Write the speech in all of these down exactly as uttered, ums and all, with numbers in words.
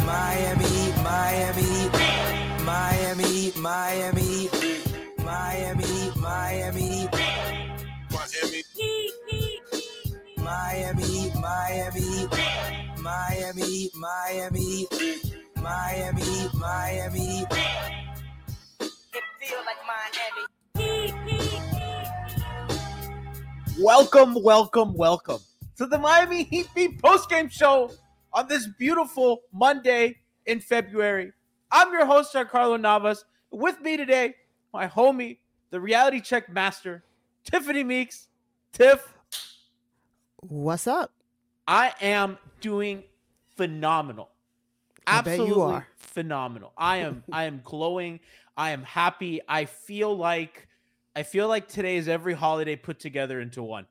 Miami, Miami, Miami, Miami, Miami, Miami. Miami, Miami, Miami, Miami, Miami, Miami, Miami. It feels like Miami. Welcome, welcome, welcome to the Miami Heat Beat postgame show on this beautiful Monday in February. I'm your host, Giancarlo Navas. With me today, my homie, the reality check master, Tiffany Meeks. Tiff. What's up? I am doing phenomenal. Absolutely, I bet you are. Phenomenal. I am I am glowing. I am happy. I feel like I feel like today is every holiday put together into one.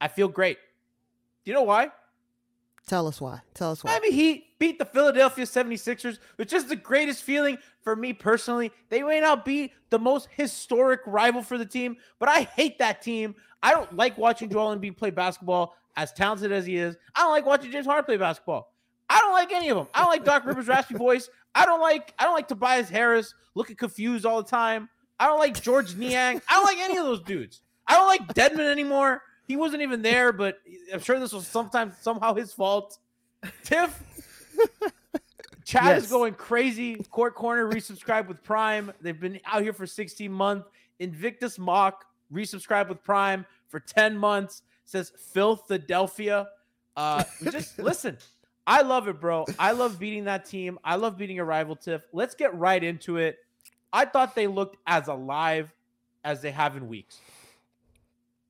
I feel great. Do you know why? Tell us why. Tell us why. Miami Heat beat the Philadelphia seventy-sixers, which is the greatest feeling for me personally. They may not be the most historic rival for the team, but I hate that team. I don't like watching Joel Embiid play basketball, as talented as he is. I don't like watching James Harden play basketball. I don't like any of them. I don't like Doc Rivers' raspy voice. I don't like I don't like Tobias Harris looking confused all the time. I don't like George Niang. I don't like any of those dudes. I don't like Dedmon anymore. He wasn't even there, but I'm sure this was sometimes somehow his fault. Tiff, Chad yes. is going crazy. Court Corner resubscribed with Prime. They've been out here for sixteen months. Invictus Mock resubscribed with Prime for ten months. Says Philadelphia. Uh, just listen. I love it, bro. I love beating that team. I love beating a rival, Tiff. Let's get right into it. I thought they looked as alive as they have in weeks.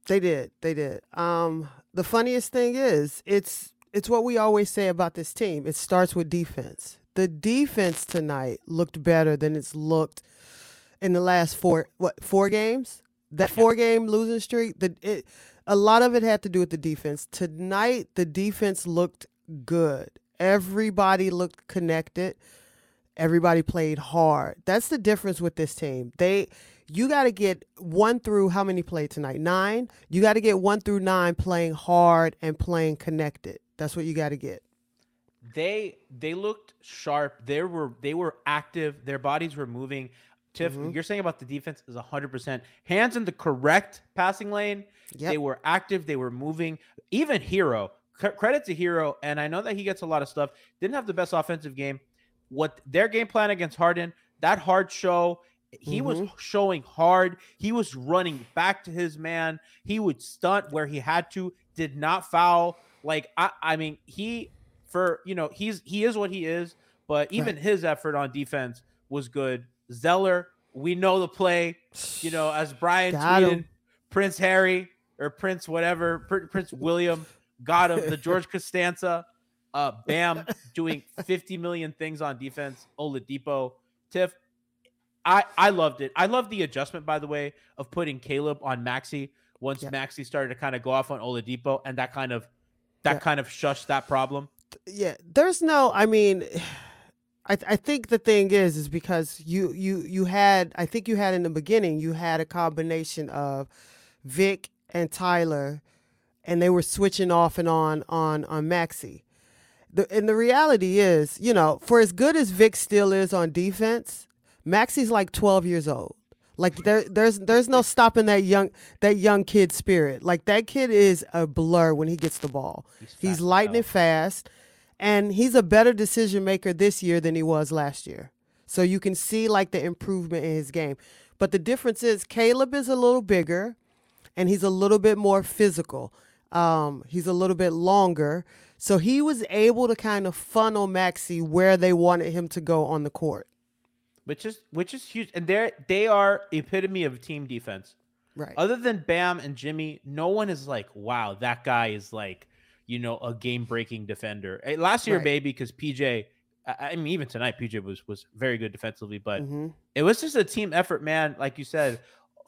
They did. They did. Um, the funniest thing is it's it's what we always say about this team. It starts with defense. The defense tonight looked better than it's looked in the last four, what, four games? That four-game losing streak, the, it, a lot of it had to do with the defense. Tonight, the defense looked good. Everybody looked connected. Everybody played hard. That's the difference with this team. They... You got to get one through how many played tonight? Nine? You got to get one through nine playing hard and playing connected. That's what you got to get. They they looked sharp. They were they were active. Their bodies were moving. Tiff, mm-hmm. you're saying about the defense is one hundred percent. Hands in the correct passing lane. Yep. They were active. They were moving. Even Hero. C- credit to Hero. And I know that he gets a lot of stuff. Didn't have the best offensive game. What their game plan against Harden, that hard show, he mm-hmm. was showing hard. He was running back to his man. He would stunt where he had to, did not foul. Like, I, I mean, he, for, you know, he's, he is what he is, but even right. his effort on defense was good. Zeller, we know the play, you know, as Brian tweeted, Prince Harry or Prince, whatever, Pr- Prince William got him, the George Costanza, uh, Bam doing fifty million things on defense. Oladipo, Tiff. I, I loved it. I love the adjustment, by the way, of putting Caleb on Maxey once yeah. Maxey started to kind of go off on Oladipo, and that kind of that yeah. kind of shushed that problem. Yeah, there's no. I mean, I I think the thing is is because you you you had I think you had in the beginning you had a combination of Vic and Tyler, and they were switching off and on on on Maxey, The, and the reality is, you know, for as good as Vic still is on defense, Maxey's like twelve years old. Like there, there's there's no stopping that young that young kid spirit. Like that kid is a blur when he gets the ball. He's, he's lightning fast, and he's a better decision maker this year than he was last year. So you can see like the improvement in his game. But the difference is Caleb is a little bigger, and he's a little bit more physical. Um, he's a little bit longer, so he was able to kind of funnel Maxey where they wanted him to go on the court. Which is which is huge, and they they are epitome of team defense. Right. Other than Bam and Jimmy, no one is like, wow, that guy is like, you know, a game breaking defender. Last year, right. baby, because P J, I mean, even tonight, P J was was very good defensively, but mm-hmm. it was just a team effort, man. Like you said,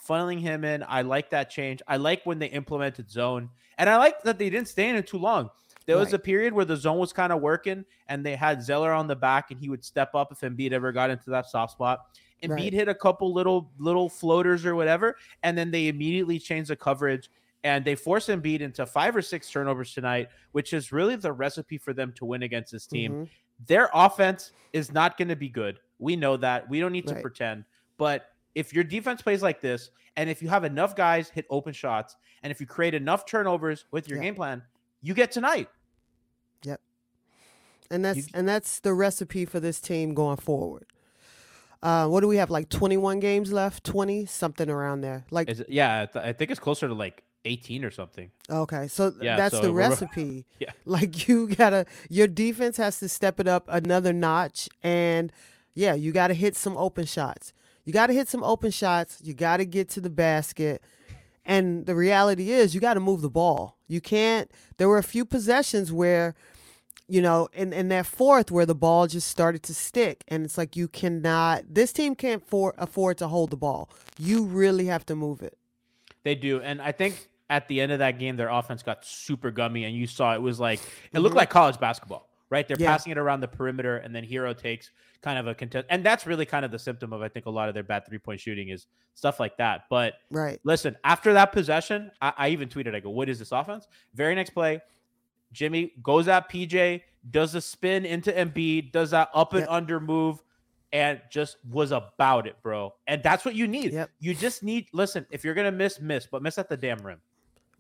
funneling him in. I like that change. I like when they implemented zone, and I like that they didn't stay in it too long. There was right. a period where the zone was kind of working, and they had Zeller on the back, and he would step up if Embiid ever got into that soft spot. Embiid right. hit a couple little little floaters or whatever, and then they immediately changed the coverage, and they forced Embiid into five or six turnovers tonight, which is really the recipe for them to win against this team. Mm-hmm. Their offense is not going to be good. We know that. We don't need right. to pretend. But if your defense plays like this, and if you have enough guys hit open shots, and if you create enough turnovers with your yeah. game plan, you get tonight. Yep. And that's, you, and that's the recipe for this team going forward. Uh, what do we have? Like twenty-one games left, twenty, something around there. Like, is it, yeah, I, th- I think it's closer to like eighteen or something. Okay. So yeah, that's so the recipe. Yeah. Like you gotta, your defense has to step it up another notch, and yeah, you got to hit some open shots. You got to hit some open shots. You got to get to the basket. And the reality is you got to move the ball. You can't, there were a few possessions where, you know, in, in that fourth where the ball just started to stick. And it's like, you cannot, this team can't for, afford to hold the ball. You really have to move it. They do. And I think at the end of that game, their offense got super gummy, and you saw it was like, it looked mm-hmm. like college basketball, right? They're yeah. passing it around the perimeter, and then Hero takes kind of a contest. And that's really kind of the symptom of, I think, a lot of their bad three-point shooting is stuff like that. But right. listen, after that possession, I, I even tweeted, I go, what is this offense? Very next play, Jimmy goes at P J, does a spin into Embiid, does that up and yep. under move, and just was about it, bro. And that's what you need. Yep. You just need, listen, if you're going to miss, miss, but miss at the damn rim.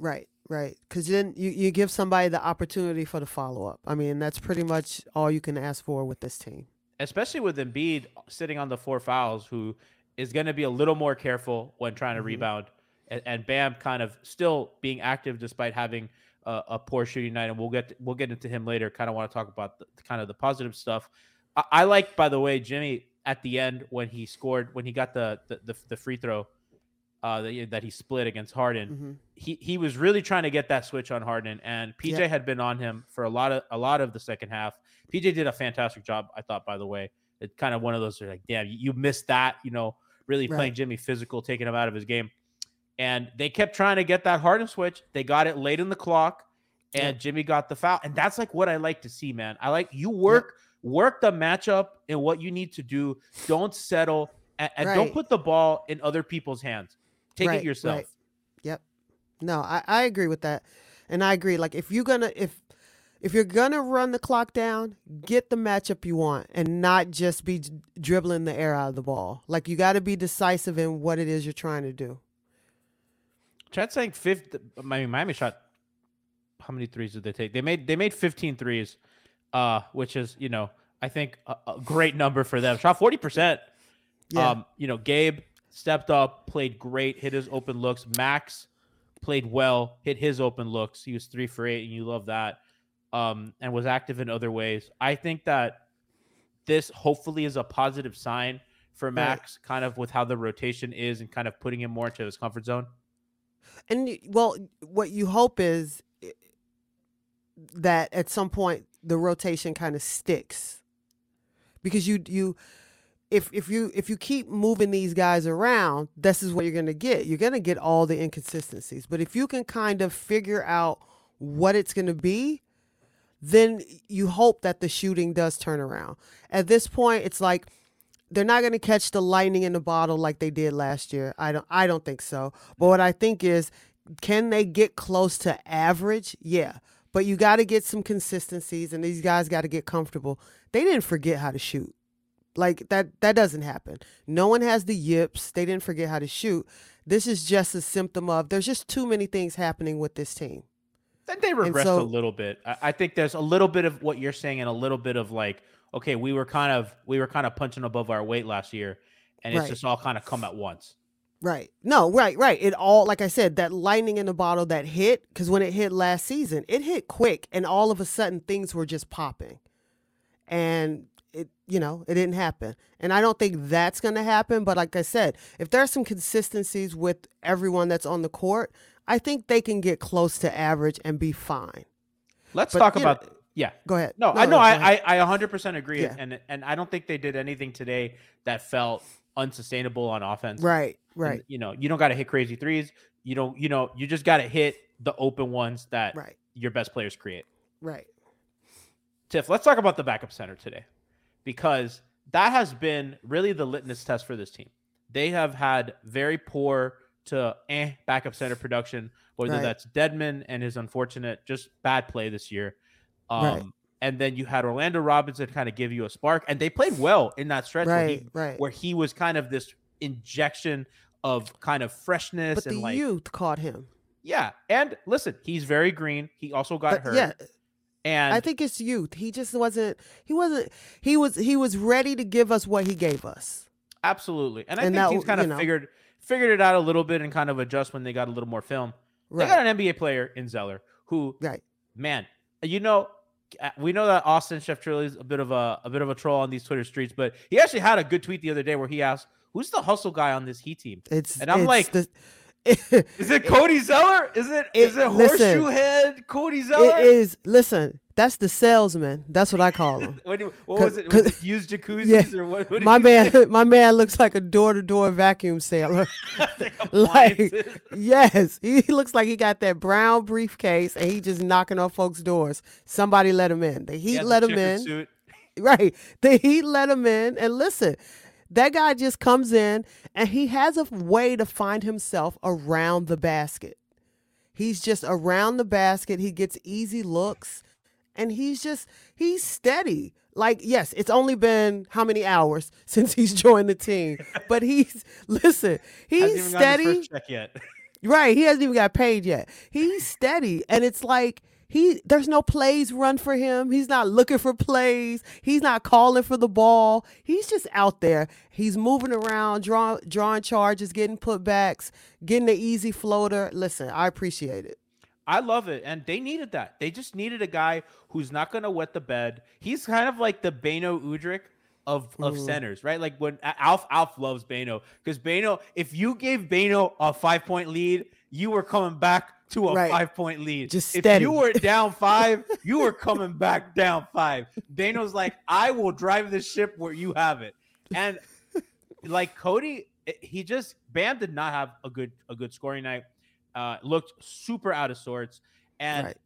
Right, right. Because then you, you give somebody the opportunity for the follow-up. I mean, that's pretty much all you can ask for with this team. Especially with Embiid sitting on the four fouls, who is going to be a little more careful when trying to mm-hmm. rebound, and, and Bam kind of still being active despite having a, a poor shooting night. And we'll get, we'll get into him later. Kind of want to talk about the, kind of the positive stuff. I, I like, by the way, Jimmy at the end, when he scored, when he got the, the, the, the free throw uh, that, that he split against Harden, mm-hmm. he, he was really trying to get that switch on Harden, and P J yep. had been on him for a lot of, a lot of the second half. P J did a fantastic job, I thought, by the way. It's kind of one of those, like, damn, you missed that, you know, really right. playing Jimmy physical, taking him out of his game. And they kept trying to get that Harden switch. They got it late in the clock, and yeah. Jimmy got the foul. And that's, like, what I like to see, man. I like you work yeah. work the matchup and what you need to do. Don't settle, and, and right. don't put the ball in other people's hands. Take right. it yourself. Right. Yep. No, I, I agree with that. And I agree. Like, if you're going to – if If you're going to run the clock down, get the matchup you want, and not just be d- dribbling the air out of the ball. Like, you got to be decisive in what it is you're trying to do. Chad's saying fifth, I mean, Miami shot, how many threes did they take? They made they made fifteen threes, uh, which is, you know, I think a, a great number for them. Shot forty percent. Yeah. Um, you know, Gabe stepped up, played great, hit his open looks. Max played well, hit his open looks. He was three for eight, and you love that. Um, and was active in other ways. I think that this hopefully is a positive sign for Max, right. kind of with how the rotation is and kind of putting him more into his comfort zone. And, well, what you hope is that at some point the rotation kind of sticks, because you you if if you if you keep moving these guys around, this is what you're going to get. You're going to get all the inconsistencies. But if you can kind of figure out what it's going to be, then you hope that the shooting does turn around. At this point, it's like they're not going to catch the lightning in the bottle like they did last year. I don't I don't think so. But what I think is, can they get close to average? Yeah. But you got to get some consistencies, and these guys got to get comfortable. They didn't forget how to shoot. Like, that that doesn't happen. No one has the yips. They didn't forget how to shoot. This is just a symptom of there's just too many things happening with this team. Then they regressed so, a little bit. I, I think there's a little bit of what you're saying and a little bit of like, okay, we were kind of we were kind of punching above our weight last year, and it's right. just all kind of come at once. Right. No, right, right. It all, like I said, that lightning in the bottle that hit, because when it hit last season, it hit quick, and all of a sudden things were just popping. And it, you know, it didn't happen. And I don't think that's going to happen. But like I said, if there's some consistencies with everyone that's on the court, I think they can get close to average and be fine. Let's but, talk about know, yeah. Go ahead. No, no I know no, I, I I one hundred percent agree, yeah. and and I don't think they did anything today that felt unsustainable on offense. Right, right. And, you know, you don't got to hit crazy threes. You don't. You know, you just got to hit the open ones that right. your best players create. Right. Tiff, let's talk about the backup center today, because that has been really the litmus test for this team. They have had very poor to eh, backup center production, whether right. that's Dedmon and his unfortunate, just bad play this year. Um, right. And then you had Orlando Robinson kind of give you a spark, and they played well in that stretch right, where, he, right. where he was kind of this injection of kind of freshness. But and the like, youth caught him. Yeah. And listen, he's very green. He also got but, hurt. Yeah. And I think it's youth. He just wasn't, he wasn't, he was, he was ready to give us what he gave us. Absolutely. And I and think he's kind of know. figured, figured it out a little bit and kind of adjust when they got a little more film. Right. They got an N B A player in Zeller who, right. man, you know, we know that Austin Sheftrilli is a bit of a, a bit of a troll on these Twitter streets, but he actually had a good tweet the other day where he asked, who's the hustle guy on this Heat team? It's, and I'm it's like, the- is it Cody Zeller? Is it, it is it Horseshoe listen, Head Cody Zeller? It is. Listen, that's the salesman. That's what I call him. what, do, what was it? Was it used jacuzzis yeah. or what? what my man, say? my man looks like a door-to-door vacuum seller. like, yes, he looks like he got that brown briefcase and he just knocking on folks' doors. Somebody let him in. The Heat he let him in. Suit. Right. The Heat let him in. And listen. That guy just comes in, and he has a way to find himself around the basket. He's just around the basket. He gets easy looks, and he's just, he's steady. Like, yes, it's only been how many hours since he's joined the team, but he's, listen, he's steady. Hasn't even gotten his first check yet. Right. He hasn't even got paid yet. He's steady, and it's like, He there's no plays run for him. He's not looking for plays. He's not calling for the ball. He's just out there. He's moving around, drawing drawing charges, getting putbacks, getting the easy floater. Listen, I appreciate it. I love it, and they needed that. They just needed a guy who's not going to wet the bed. He's kind of like the Beno Udrih of of mm. centers, right? Like when Alf Alf loves Beno, because Beno, if you gave Beno a five point lead, you were coming back to a right. five-point lead. Just steady. If you were down five, you were coming back down five. Beno's like, I will drive this ship where you have it. And like Cody, he just Bam did not have a good a good scoring night. Uh, looked super out of sorts. And right.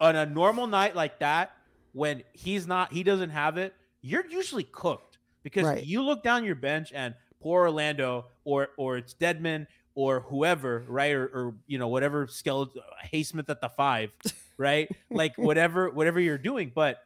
on a normal night like that, when he's not, he doesn't have it, you're usually cooked because right. you look down your bench and poor Orlando or or it's Dedmon or whoever, right? Or, or you know, whatever skeleton Haysmith at the five, right? like whatever, whatever you're doing. But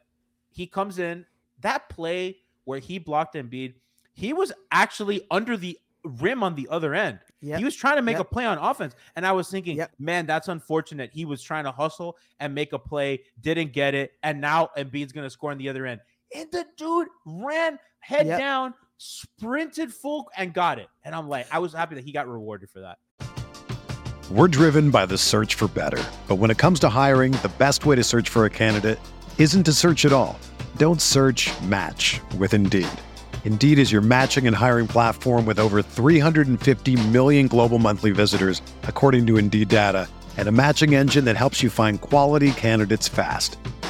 he comes in that play where he blocked Embiid. He was actually under the rim on the other end. Yep. He was trying to make yep. a play on offense. And I was thinking, yep. man, that's unfortunate. He was trying to hustle and make a play, didn't get it. And now Embiid's going to score on the other end. And the dude ran head yep. down, sprinted full and got it. And I'm like, I was happy that he got rewarded for that. We're driven by the search for better. But when it comes to hiring, the best way to search for a candidate isn't to search at all. Don't search, match with Indeed. Indeed is your matching and hiring platform with over three hundred fifty million global monthly visitors, according to Indeed data, and a matching engine that helps you find quality candidates fast.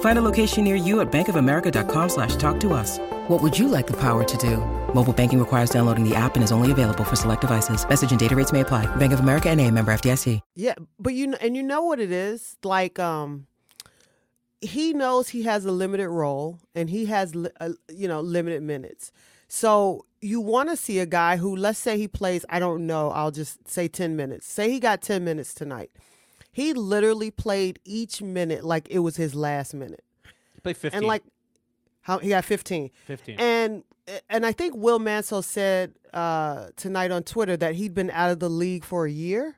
Find a location near you at bankofamerica.com slash talk to us. What would you like the power to do? Mobile banking requires downloading the app and is only available for select devices. Message and data rates may apply. Bank of America N A, member F D I C. Yeah, but you and you know what it is. Like, um, he knows he has a limited role and he has, uh, you know, limited minutes. So you want to see a guy who, let's say he plays, I don't know, I'll just say ten minutes. Say he got ten minutes tonight. He literally played each minute like it was his last minute. He played fifteen. And like, how he got fifteen. fifteen. And and I think Will Mansell said uh, tonight on Twitter that he'd been out of the league for a year,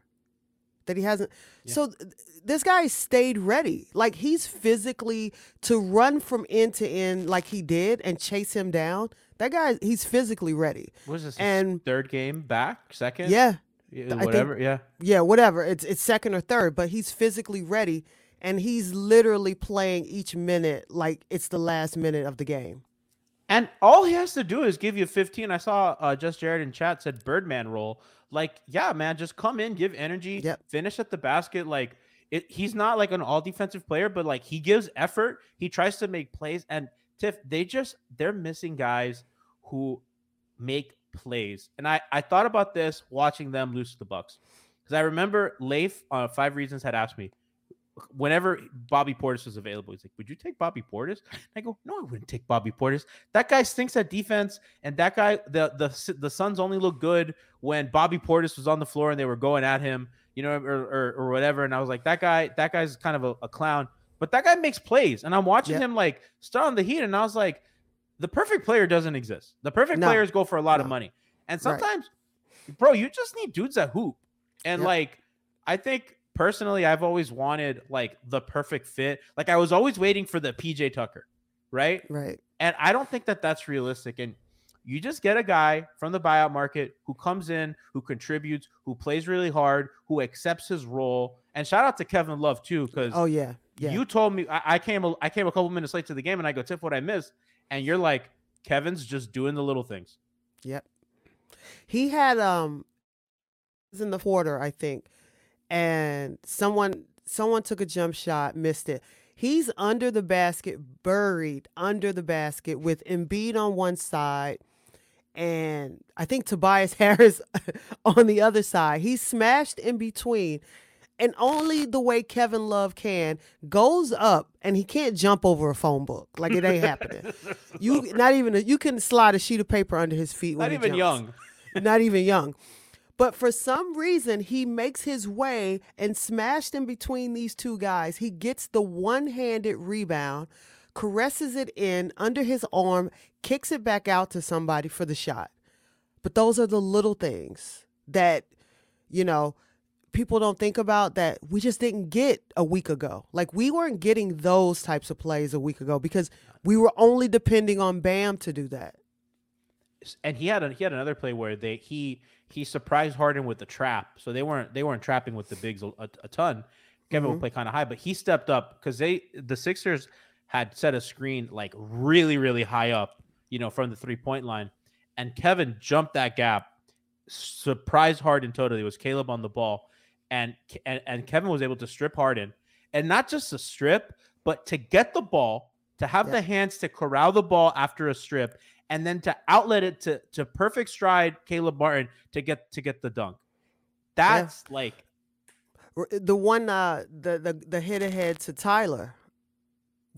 that he hasn't. Yeah. So th- this guy stayed ready. Like, he's physically, to run from end to end like he did and chase him down, that guy, he's physically ready. What is this, and his third game back, second? Yeah. Whatever, think, yeah. Yeah, whatever. It's it's second or third, but he's physically ready, and he's literally playing each minute like it's the last minute of the game. And all he has to do is give you fifteen. I saw uh, Just Jared in chat said Birdman roll. Like, yeah, man, just come in, give energy, yep. Finish at the basket. Like, it, he's not like an all-defensive player, but, like, he gives effort. He tries to make plays. And, Tiff, they just – they're missing guys who make plays. And I, I thought about this watching them lose to the Bucks, because I remember Leif on uh, Five Reasons had asked me, whenever Bobby Portis was available, he's like, would you take Bobby Portis? And I go, no, I wouldn't take Bobby Portis. That guy stinks at defense, and that guy, the the the Suns only looked good when Bobby Portis was on the floor and they were going at him, you know, or or, or whatever. And I was like, that guy, that guy's kind of a, a clown, but that guy makes plays. And I'm watching yeah. him like start on the Heat, and I was like, the perfect player doesn't exist. The perfect no. players go for a lot no. of money, and sometimes, right. bro, you just need dudes that hoop. And yep. like, I think. Personally, I've always wanted, like, the perfect fit. Like, I was always waiting for the P J Tucker, right? Right. And I don't think that that's realistic. And you just get a guy from the buyout market who comes in, who contributes, who plays really hard, who accepts his role. And shout out to Kevin Love, too, because oh yeah, yeah. you told me I, I came a, I came a couple minutes late to the game, and I go, Tiff, what I missed? And you're like, Kevin's just doing the little things. Yep. He had um, it was in the quarter, I think. And someone someone took a jump shot, missed it. He's under the basket, buried under the basket with Embiid on one side and I think Tobias Harris on the other side. He's smashed in between, and only the way Kevin Love can, goes up, and he can't jump over a phone book. Like, it ain't happening. You not even you can slide a sheet of paper under his feet when he jumps. Not even young. Not even young. But for some reason, he makes his way and smashed in between these two guys. He gets the one-handed rebound, caresses it in under his arm, kicks it back out to somebody for the shot. But those are the little things that, you know, people don't think about, that we just didn't get a week ago. Like, we weren't getting those types of plays a week ago because we were only depending on Bam to do that. And he had a, he had another play where they he he surprised Harden with the trap, so they weren't they weren't trapping with the bigs a, a ton. Kevin mm-hmm. would play kind of high, but he stepped up because they the Sixers had set a screen like really really high up, you know, from the three point line, and Kevin jumped that gap, surprised Harden totally. It was Caleb on the ball, and and and Kevin was able to strip Harden, and not just to strip, but to get the ball, to have yeah. the hands to corral the ball after a strip. And then to outlet it to, to perfect stride Caleb Martin to get to get the dunk. That's yeah. like the one uh, the the the hit ahead to Tyler.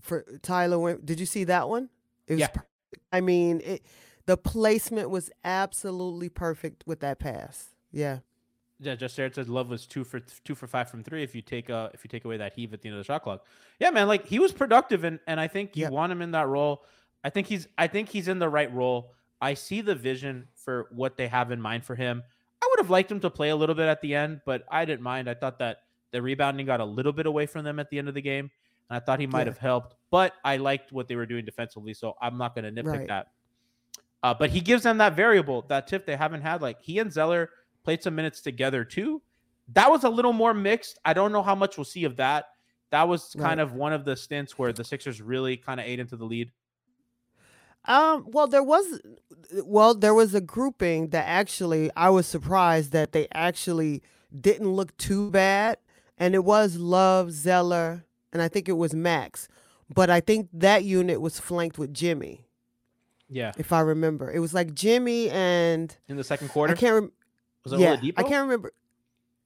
For Tyler, did you see that one? It was yeah. perfect. I mean, it, the placement was absolutely perfect with that pass. Yeah. Yeah, just Jared says Love was two for two for five from three. If you take uh, if you take away that heave at the end of the shot clock, yeah, man, like he was productive, and and I think you yeah. want him in that role. I think he's I think he's in the right role. I see the vision for what they have in mind for him. I would have liked him to play a little bit at the end, but I didn't mind. I thought that the rebounding got a little bit away from them at the end of the game, and I thought he might yeah. have helped. But I liked what they were doing defensively, so I'm not going to nitpick right. that. Uh, but he gives them that variable, that tip they haven't had. Like he and Zeller played some minutes together too. That was a little more mixed. I don't know how much we'll see of that. That was kind right. of one of the stints where the Sixers really kind of ate into the lead. Um, well, there was, well, there was a grouping that actually, I was surprised that they actually didn't look too bad. And it was Love, Zeller, and I think it was Max. But I think that unit was flanked with Jimmy. Yeah. If I remember, it was like Jimmy and in the second quarter, I can't remember. Was it yeah, Oladipo? I can't remember.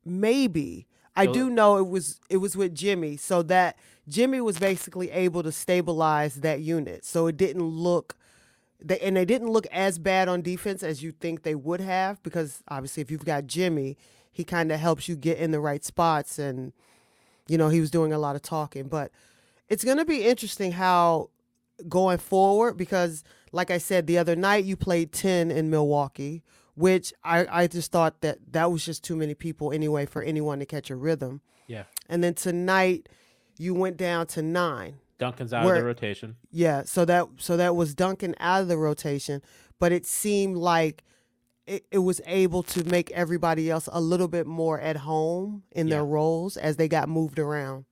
Maybe. I do know it was it was with Jimmy, so that Jimmy was basically able to stabilize that unit. So it didn't look they and they didn't look as bad on defense as you think they would have, because obviously if you've got Jimmy, he kind of helps you get in the right spots, and you know, he was doing a lot of talking. But it's going to be interesting how going forward, because like I said, the other night you played ten in Milwaukee, which I, I just thought that that was just too many people anyway for anyone to catch a rhythm. Yeah. And then tonight you went down to nine. Duncan's out where, of the rotation. Yeah. So that so that was Duncan out of the rotation, but it seemed like it, it was able to make everybody else a little bit more at home in yeah. their roles as they got moved around.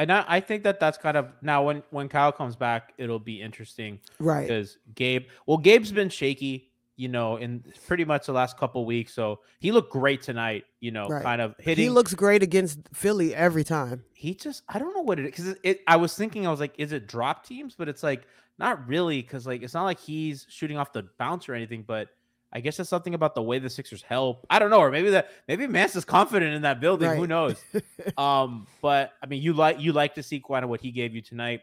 And I, I think that that's kind of now when, when Kyle comes back, it'll be interesting. Right. Because Gabe, well, Gabe's been shaky, you know, in pretty much the last couple of weeks. So he looked great tonight, you know, right. kind of hitting. He looks great against Philly every time. He just, I don't know what it is. Cause it, it, I was thinking, I was like, is it drop teams? But it's like, not really. Cause like, it's not like he's shooting off the bounce or anything, but I guess it's something about the way the Sixers help. I don't know. Or maybe that, maybe Mance is confident in that building. Right. Who knows? um, but I mean, you like, you like to see quite of what he gave you tonight.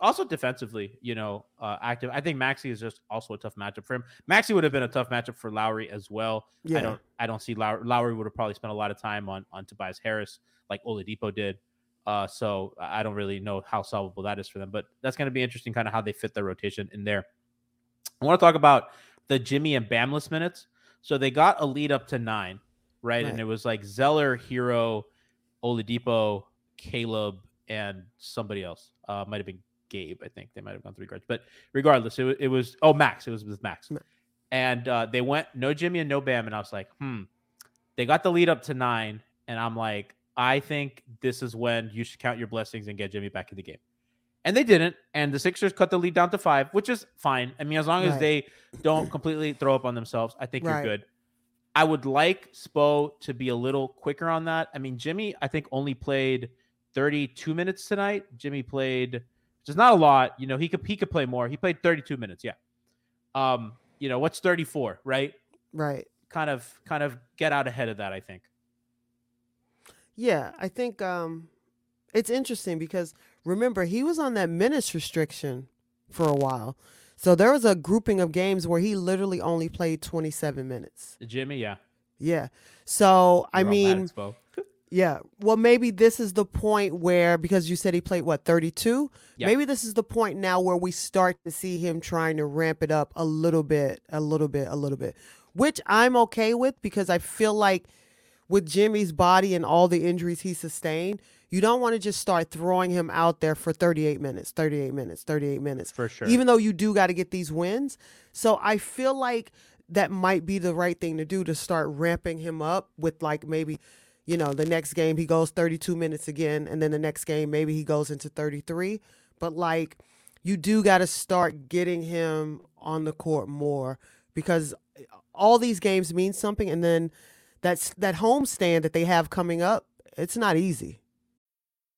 Also defensively, you know, uh, active. I think Maxey is just also a tough matchup for him. Maxey would have been a tough matchup for Lowry as well. Yeah. I don't, I don't see Lowry. Lowry would have probably spent a lot of time on, on Tobias Harris, like Oladipo did. Uh, so I don't really know how solvable that is for them, but that's going to be interesting, kind of how they fit their rotation in there. I want to talk about the Jimmy and Bamless minutes. So they got a lead up to nine, right? right. And it was like Zeller, Hero, Oladipo, Caleb, and somebody else. Uh, might have been Gabe, I think. They might have gone three guards. But regardless, it was, it was oh, Max. It was with Max. Max. And uh, they went no Jimmy and no Bam. And I was like, hmm. They got the lead up to nine. And I'm like, I think this is when you should count your blessings and get Jimmy back in the game. And they didn't. And the Sixers cut the lead down to five, which is fine. I mean, as long right. as they don't completely throw up on themselves, I think right. you're good. I would like Spo to be a little quicker on that. I mean, Jimmy, I think, only played thirty-two minutes tonight. Jimmy played... Just not a lot, you know. He could he could play more. He played thirty-two minutes, yeah. Um, you know, what's thirty-four, right? Right. Kind of, kind of get out ahead of that, I think. Yeah, I think um, it's interesting because remember he was on that minutes restriction for a while, so there was a grouping of games where he literally only played twenty-seven minutes. Jimmy, yeah, yeah. So You're I mean, yeah. Well, maybe this is the point where, because you said he played, what, thirty-two? Yeah. Maybe this is the point now where we start to see him trying to ramp it up a little bit, a little bit, a little bit, which I'm okay with, because I feel like with Jimmy's body and all the injuries he sustained, you don't want to just start throwing him out there for thirty-eight minutes, thirty-eight minutes, thirty-eight minutes. For sure. Even though you do got to get these wins. So I feel like that might be the right thing to do, to start ramping him up with like maybe... You know, the next game he goes thirty-two minutes again, and then the next game maybe he goes into thirty-three. But, like, you do got to start getting him on the court more, because all these games mean something. And then that's that homestand that they have coming up, it's not easy.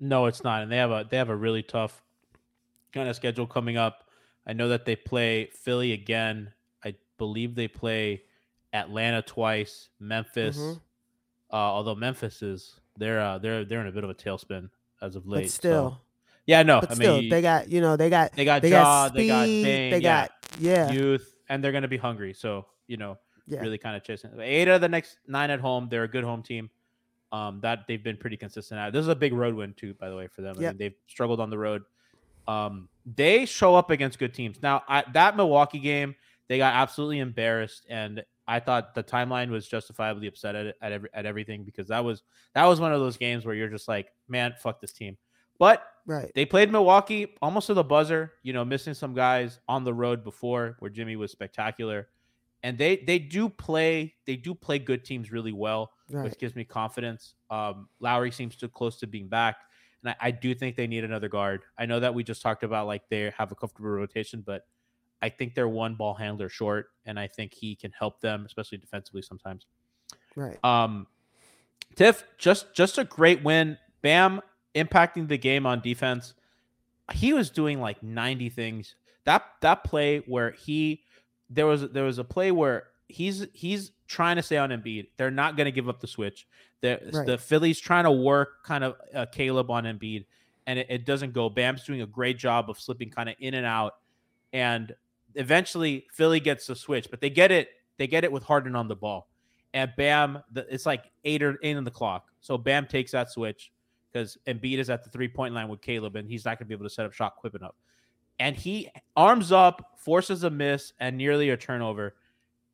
No, it's not. And they have a they have a really tough kind of schedule coming up. I know that they play Philly again. I believe they play Atlanta twice, Memphis. Mm-hmm. Uh, although Memphis is they're uh, they're they're in a bit of a tailspin as of late. But still, so. yeah, no, but I still, mean they got you know they got they got they Jaw, got speed, they got Bane, they yeah, got yeah youth, and they're gonna be hungry. So you know, yeah. really kind of chasing eight out of the next nine at home. They're a good home team. Um, that they've been pretty consistent at. This is a big road win too, by the way, for them. Yep. I mean, they've struggled on the road. Um, they show up against good teams. Now, I, that Milwaukee game, they got absolutely embarrassed, and I thought the timeline was justifiably upset at at, every, at everything because that was that was one of those games where you're just like, man, fuck this team. But right. they played Milwaukee almost to the buzzer. You know, missing some guys on the road before, where Jimmy was spectacular. And they they do play they do play good teams really well, right. which gives me confidence. Um, Lowry seems too close to being back, and I, I do think they need another guard. I know that we just talked about like they have a comfortable rotation, but I think they're one ball handler short, and I think he can help them, especially defensively sometimes. Right. Um, Tiff, just just a great win. Bam impacting the game on defense. He was doing like ninety things. That that play where he. There was there was a play where he's he's trying to stay on Embiid. They're not going to give up the switch. Right. The Phillies trying to work kind of uh, Caleb on Embiid, and it, it doesn't go. Bam's doing a great job of slipping kind of in and out, and eventually Philly gets the switch. But they get it they get it with Harden on the ball, and Bam the, it's like eight or eight on the clock. So Bam takes that switch because Embiid is at the three point line with Caleb, and he's not going to be able to set up shot quick enough. And he arms up, forces a miss, and nearly a turnover,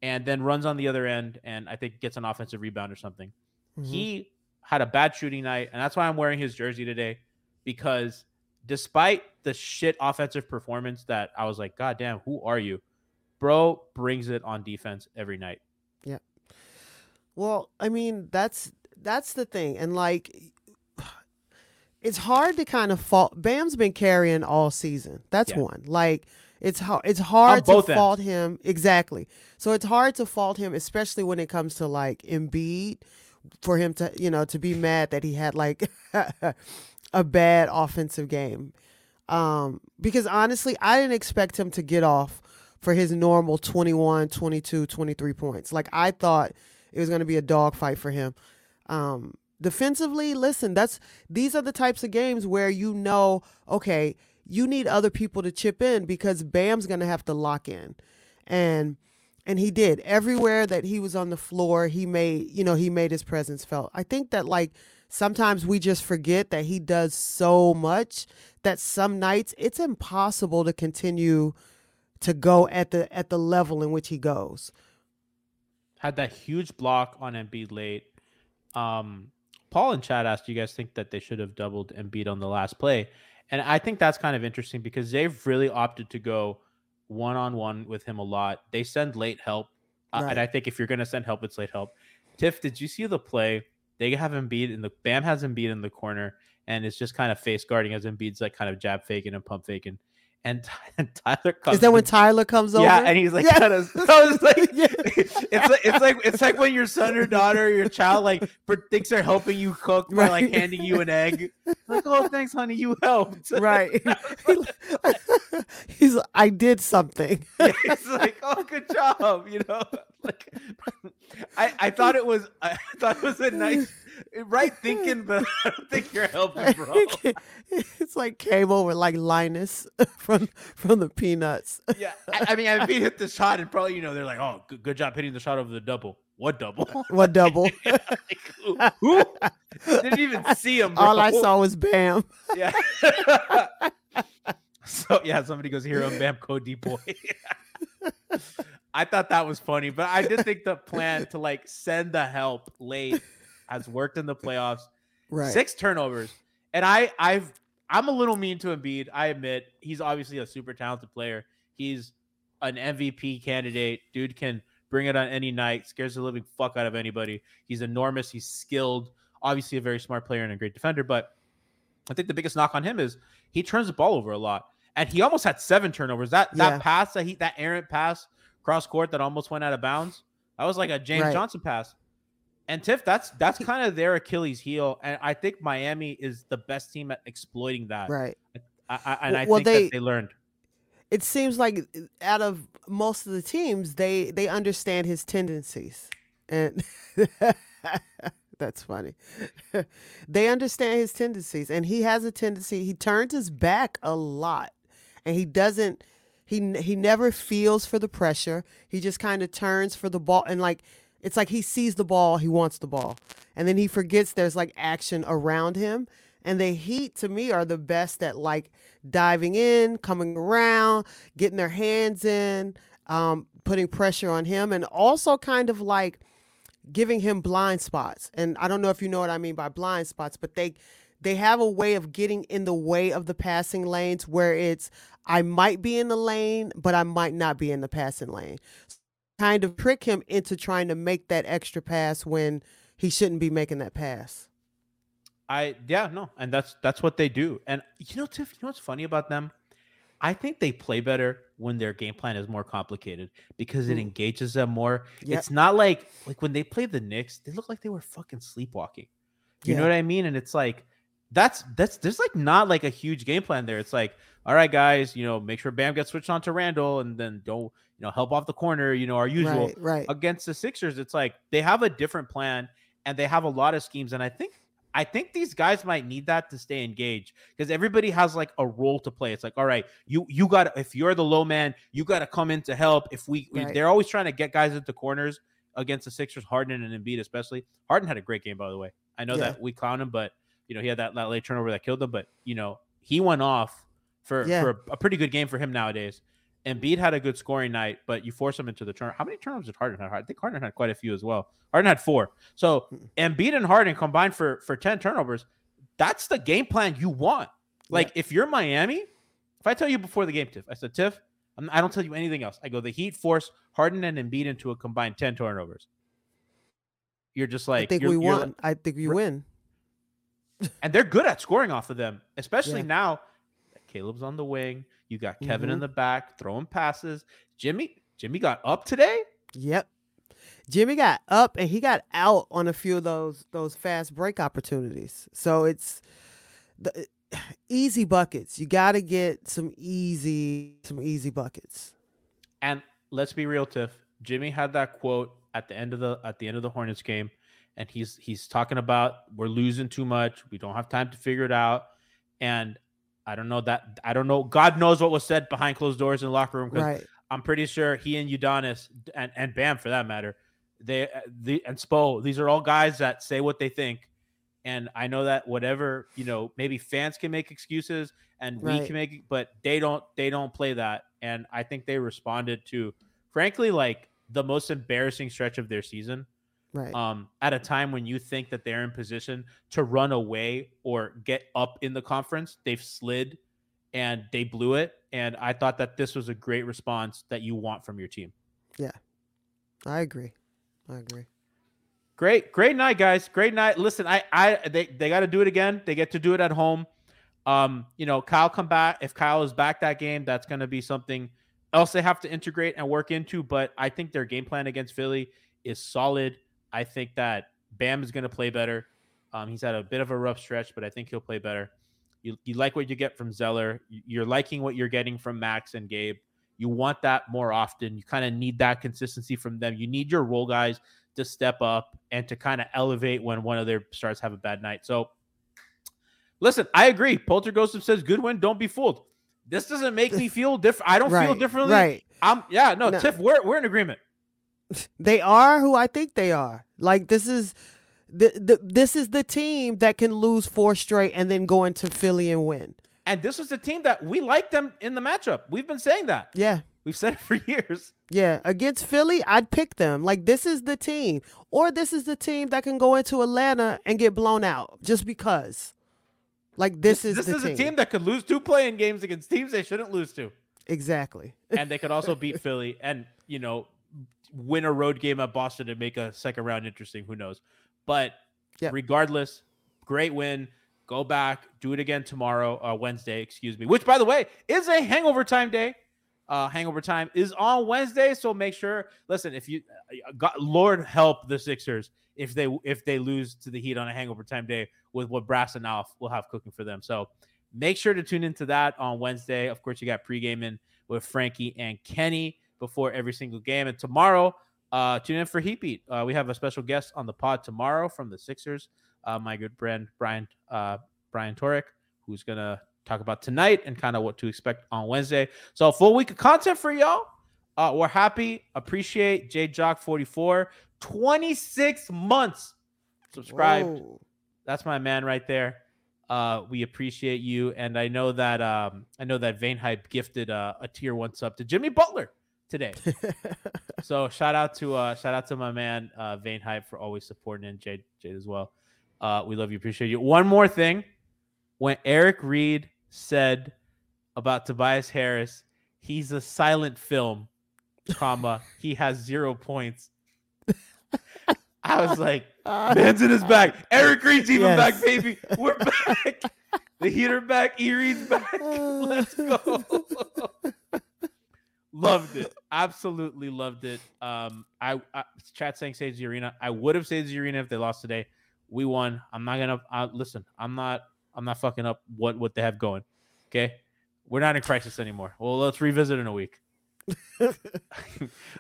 and then runs on the other end, and I think gets an offensive rebound or something. Mm-hmm. He had a bad shooting night, and that's why I'm wearing his jersey today, because despite the shit offensive performance that I was like, God damn, who are you? Bro brings it on defense every night. Yeah. Well, I mean, that's that's the thing. And, like... It's hard to kind of fault. Bam's been carrying all season. That's yeah. one. Like it's hard. It's hard to fault ends. him exactly. So it's hard to fault him, especially when it comes to like Embiid, for him to you know to be mad that he had like a bad offensive game. Um, because honestly, I didn't expect him to get off for his normal twenty-one, twenty-two, twenty-three points. Like I thought it was going to be a dogfight for him. Um, Defensively, listen, that's these are the types of games where you know, okay, you need other people to chip in because Bam's going to have to lock in. And and he did. Everywhere that he was on the floor, he made, you know, he made his presence felt. I think that like sometimes we just forget that he does so much that some nights it's impossible to continue to go at the at the level in which he goes. Had that huge block on Embiid late. Um Paul and Chad asked, do you guys think that they should have doubled Embiid on the last play? And I think that's kind of interesting because they've really opted to go one-on-one with him a lot. They send late help. Right. Uh, and I think if you're going to send help, it's late help. Tiff, did you see the play? They have Embiid in the – Bam has Embiid in the corner, and it's just kind of face guarding as Embiid's like kind of jab faking and pump faking. And, and Tyler comes. Is that when Tyler comes over? Yeah, and he's like, yeah. kind of, I was like, yeah. it's like, it's like, it's like when your son or daughter, or your child, like thinks they're helping you cook by right. like handing you an egg. Like, oh, thanks, honey, you helped. Right. he's, like, I did something. Yeah, he's like, oh, good job. You know, like, I, I thought it was, I thought it was a nice. Right thinking, but I don't think you're helping, bro. It's like came over like Linus from from the Peanuts. Yeah, I, I mean, I mean, hit the shot, and probably you know they're like, "Oh, good, good job hitting the shot over the double." What double? What double? yeah, like, who? Didn't even see him. Bro. All I saw was Bam. Yeah. so yeah, somebody goes here on Bam Cody boy. I thought that was funny, but I did think the plan to like send the help late. Has worked in the playoffs, right. six turnovers, and I, I've, I'm a little mean to Embiid. I admit he's obviously a super talented player. He's an M V P candidate. Dude can bring it on any night. Scares the living fuck out of anybody. He's enormous. He's skilled. Obviously a very smart player and a great defender. But I think the biggest knock on him is he turns the ball over a lot, and he almost had seven turnovers. That that yeah. pass that he that errant pass cross court that almost went out of bounds. That was like a James right. Johnson pass. And Tiff, that's that's kind of their Achilles heel, and I think Miami is the best team at exploiting that. Right. I, I, and well, I think they, that they learned. It seems like out of most of the teams, they they understand his tendencies, and that's funny. They understand his tendencies, and he has a tendency. He turns his back a lot, and he doesn't. He he never feels for the pressure. He just kind of turns for the ball, and like. It's like he sees the ball, he wants the ball. And then he forgets there's like action around him. And the Heat, to me, are the best at like diving in, coming around, getting their hands in, um, putting pressure on him, and also kind of like giving him blind spots. And I don't know if you know what I mean by blind spots, but they they have a way of getting in the way of the passing lanes where it's, I might be in the lane, but I might not be in the passing lane. Kind of trick him into trying to make that extra pass when he shouldn't be making that pass. I yeah no and that's that's what they do. And you know, Tiff, you know what's funny about them? I think they play better when their game plan is more complicated because it engages them more. Yep. It's not like like when they played the Knicks, they looked like they were fucking sleepwalking. You yeah. know what I mean? And it's like that's that's there's like not like a huge game plan there. It's like, all right, guys, you know, make sure Bam gets switched on to Randall, and then don't, you know, help off the corner, you know, our usual. Right, right. Against the Sixers, it's like they have a different plan and they have a lot of schemes. And I think I think these guys might need that to stay engaged because everybody has like a role to play. It's like, all right, you you got if you're the low man, you got to come in to help. If we, right. we they're always trying to get guys into corners against the Sixers, Harden and Embiid especially. Harden had a great game, by the way. I know yeah. that we clown him, but you know, he had that, that late turnover that killed him. But you know, he went off. For, yeah. for a, a pretty good game for him nowadays. Embiid had a good scoring night, but you force him into the turn. How many turnovers did Harden have? I think Harden had quite a few as well. Harden had four. So Embiid and Harden combined for, for ten turnovers. That's the game plan you want. Like, yeah. if you're Miami, if I tell you before the game, Tiff, I said, Tiff, I'm, I don't tell you anything else. I go, the Heat force Harden and Embiid into a combined ten turnovers. You're just like... I think you're, we you're won. Like, I think you win. And they're good at scoring off of them, especially yeah. now... Caleb's on the wing. You got Kevin mm-hmm. in the back throwing passes. Jimmy, Jimmy got up today. Yep, Jimmy got up and he got out on a few of those those fast break opportunities. So it's the easy buckets. You got to get some easy some easy buckets. And let's be real, Tiff. Jimmy had that quote at the end of the at the end of the Hornets game, and he's he's talking about we're losing too much. We don't have time to figure it out, and. I don't know that. I don't know. God knows what was said behind closed doors in the locker room. Right. I'm pretty sure he and Udonis and, and Bam, for that matter, they the and Spo, these are all guys that say what they think. And I know that whatever, you know, maybe fans can make excuses and right. we can make, but they don't. They don't play that. And I think they responded to, frankly, like the most embarrassing stretch of their season. Right. Um, at a time when you think that they're in position to run away or get up in the conference, they've slid and they blew it. And I thought that this was a great response that you want from your team. Yeah, I agree. I agree. Great, great night, guys. Great night. Listen, I, I, they, they got to do it again. They get to do it at home. Um, you know, Kyle come back. If Kyle is back that game, that's going to be something else they have to integrate and work into. But I think their game plan against Philly is solid. I think that Bam is going to play better. Um, he's had a bit of a rough stretch, but I think he'll play better. You, you like what you get from Zeller. You're liking what you're getting from Max and Gabe. You want that more often. You kind of need that consistency from them. You need your role guys to step up and to kind of elevate when one of their stars have a bad night. So, listen, I agree. Polterghost says, good win. Don't be fooled. This doesn't make me feel different. I don't right, feel differently. Right. I'm yeah, no, no. Tiff, we're we're in agreement. They are who I think they are. Like this is the, the this is the team that can lose four straight and then go into Philly and win. And this was the team that we liked them in the matchup. We've been saying that. Yeah, we've said it for years. Yeah, against Philly, I'd pick them. Like this is the team, or this is the team that can go into Atlanta and get blown out just because. Like this, this is this the is team. a team that could lose two play-in games against teams they shouldn't lose to. Exactly. And they could also beat Philly, and you know. Win a road game at Boston and make a second round interesting. Who knows? But yep. regardless, great win. Go back, do it again tomorrow, uh, Wednesday, excuse me. Which, by the way, is a hangover time day. Uh, Hangover Time is on Wednesday, so make sure. Listen, if you, God, Lord help the Sixers if they if they lose to the Heat on a Hangover Time day with what Brassanov will have cooking for them. So make sure to tune into that on Wednesday. Of course, you got pregaming with Frankie and Kenny before every single game. And tomorrow, uh, tune in for Heat Beat. Uh, we have a special guest on the pod tomorrow from the Sixers. Uh, my good friend Brian uh, Brian Torek, who's gonna talk about tonight and kind of what to expect on Wednesday. So a full week of content for y'all. Uh, we're happy. Appreciate J Jock forty-four. twenty-six months subscribed. Whoa. That's my man right there. Uh, we appreciate you. And I know that um, I know that Vane Hype gifted uh, a tier one sub to Jimmy Butler today. So shout out to uh, shout out to my man uh, Vane Hype for always supporting, and Jade, Jade as well. Uh, we love you. Appreciate you. One more thing. When Eric Reid said about Tobias Harris, he's a silent film, comma, he has zero points. I was like, man's in his back. Eric Reid's even yes. back, baby. We're back. The Heater back. E. Reid's back. Let's go. Loved it. Absolutely loved it. Um, I, I chat saying save the arena. I would have saved the arena if they lost today. We won. I'm not gonna uh, listen. I'm not. I'm not fucking up what, what they have going. Okay. We're not in crisis anymore. Well, let's revisit in a week.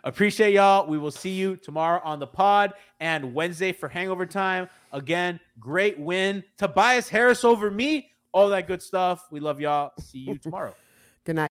Appreciate y'all. We will see you tomorrow on the pod and Wednesday for Hangover Time. Again, great win. Tobias Harris over me. All that good stuff. We love y'all. See you tomorrow. Good night.